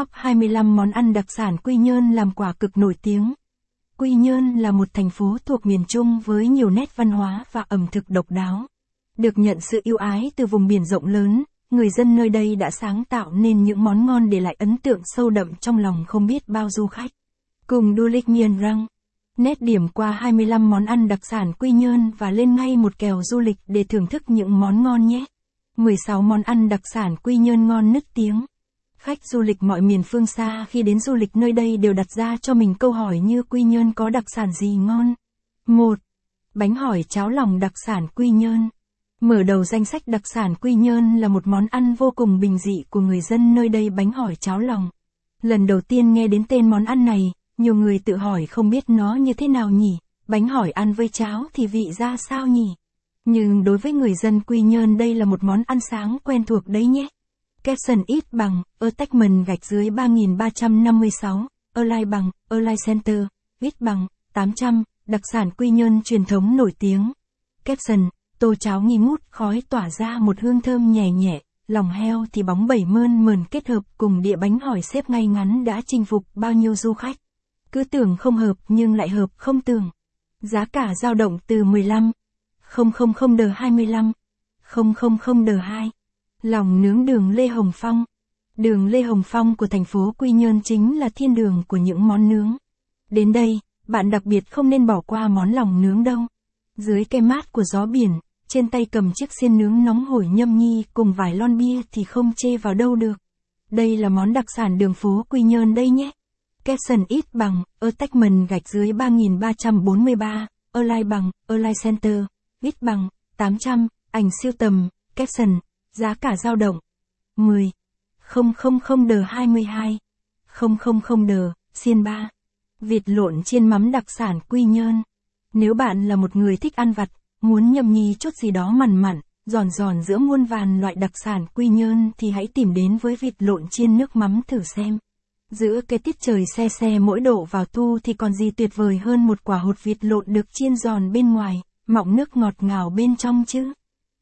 Top 25 món ăn đặc sản Quy Nhơn làm quả cực nổi tiếng. Quy Nhơn là một thành phố thuộc miền Trung với nhiều nét văn hóa và ẩm thực độc đáo. Được nhận sự ưu ái từ vùng biển rộng lớn, người dân nơi đây đã sáng tạo nên những món ngon để lại ấn tượng sâu đậm trong lòng không biết bao du khách. Cùng Du lịch Miền Răng, nét điểm qua 25 món ăn đặc sản Quy Nhơn và lên ngay một kèo du lịch để thưởng thức những món ngon nhé. 16 món ăn đặc sản Quy Nhơn ngon nức tiếng. Khách du lịch mọi miền phương xa khi đến du lịch nơi đây đều đặt ra cho mình câu hỏi như Quy Nhơn có đặc sản gì ngon? 1. Bánh hỏi cháo lòng đặc sản Quy Nhơn. Mở đầu danh sách đặc sản Quy Nhơn là một món ăn vô cùng bình dị của người dân nơi đây, bánh hỏi cháo lòng. Lần đầu tiên nghe đến tên món ăn này, nhiều người tự hỏi không biết nó như thế nào nhỉ? Bánh hỏi ăn với cháo thì vị ra sao nhỉ? Nhưng đối với người dân Quy Nhơn đây là một món ăn sáng quen thuộc đấy nhé. Caption ít bằng, attachment gạch dưới 3356, online bằng, online center, ít bằng, 800, đặc sản Quy Nhơn truyền thống nổi tiếng. Caption, tô cháo nghi ngút khói tỏa ra một hương thơm nhẹ nhẹ, lòng heo thì bóng bẩy mơn mờn kết hợp cùng đĩa bánh hỏi xếp ngay ngắn đã chinh phục bao nhiêu du khách. Cứ tưởng không hợp nhưng lại hợp không tưởng. Giá cả dao động từ 15.000đ 25.000đ 2. Lòng nướng đường Lê Hồng Phong. Đường Lê Hồng Phong của thành phố Quy Nhơn chính là thiên đường của những món nướng. Đến đây, bạn đặc biệt không nên bỏ qua món lòng nướng đâu. Dưới cái mát của gió biển, trên tay cầm chiếc xiên nướng nóng hổi nhâm nhi cùng vài lon bia thì không chê vào đâu được. Đây là món đặc sản đường phố Quy Nhơn đây nhé. Caption ít bằng, attachment gạch dưới 3343, online bằng, online center, ít bằng, 800, ảnh siêu tầm, caption. Giá cả dao động 10.000đ 22.000đ xiên 3. Vịt lộn chiên mắm đặc sản Quy Nhơn. Nếu bạn là một người thích ăn vặt, muốn nhâm nhi chút gì đó mặn mặn, giòn giòn giữa muôn vàn loại đặc sản Quy Nhơn thì hãy tìm đến với vịt lộn chiên nước mắm thử xem. Giữa cái tiết trời se se mỗi độ vào thu thì còn gì tuyệt vời hơn một quả hột vịt lộn được chiên giòn bên ngoài, mọng nước ngọt ngào bên trong chứ.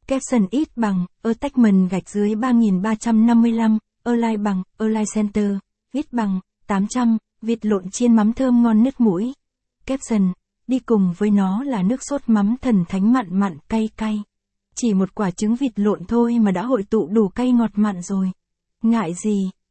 Caption ít bằng, attachment gạch dưới 3355, online bằng, online center, ít bằng, 800, vịt lộn chiên mắm thơm ngon nứt mũi. Caption, đi cùng với nó là nước sốt mắm thần thánh mặn mặn cay cay. Chỉ một quả trứng vịt lộn thôi mà đã hội tụ đủ cay ngọt mặn rồi. Ngại gì?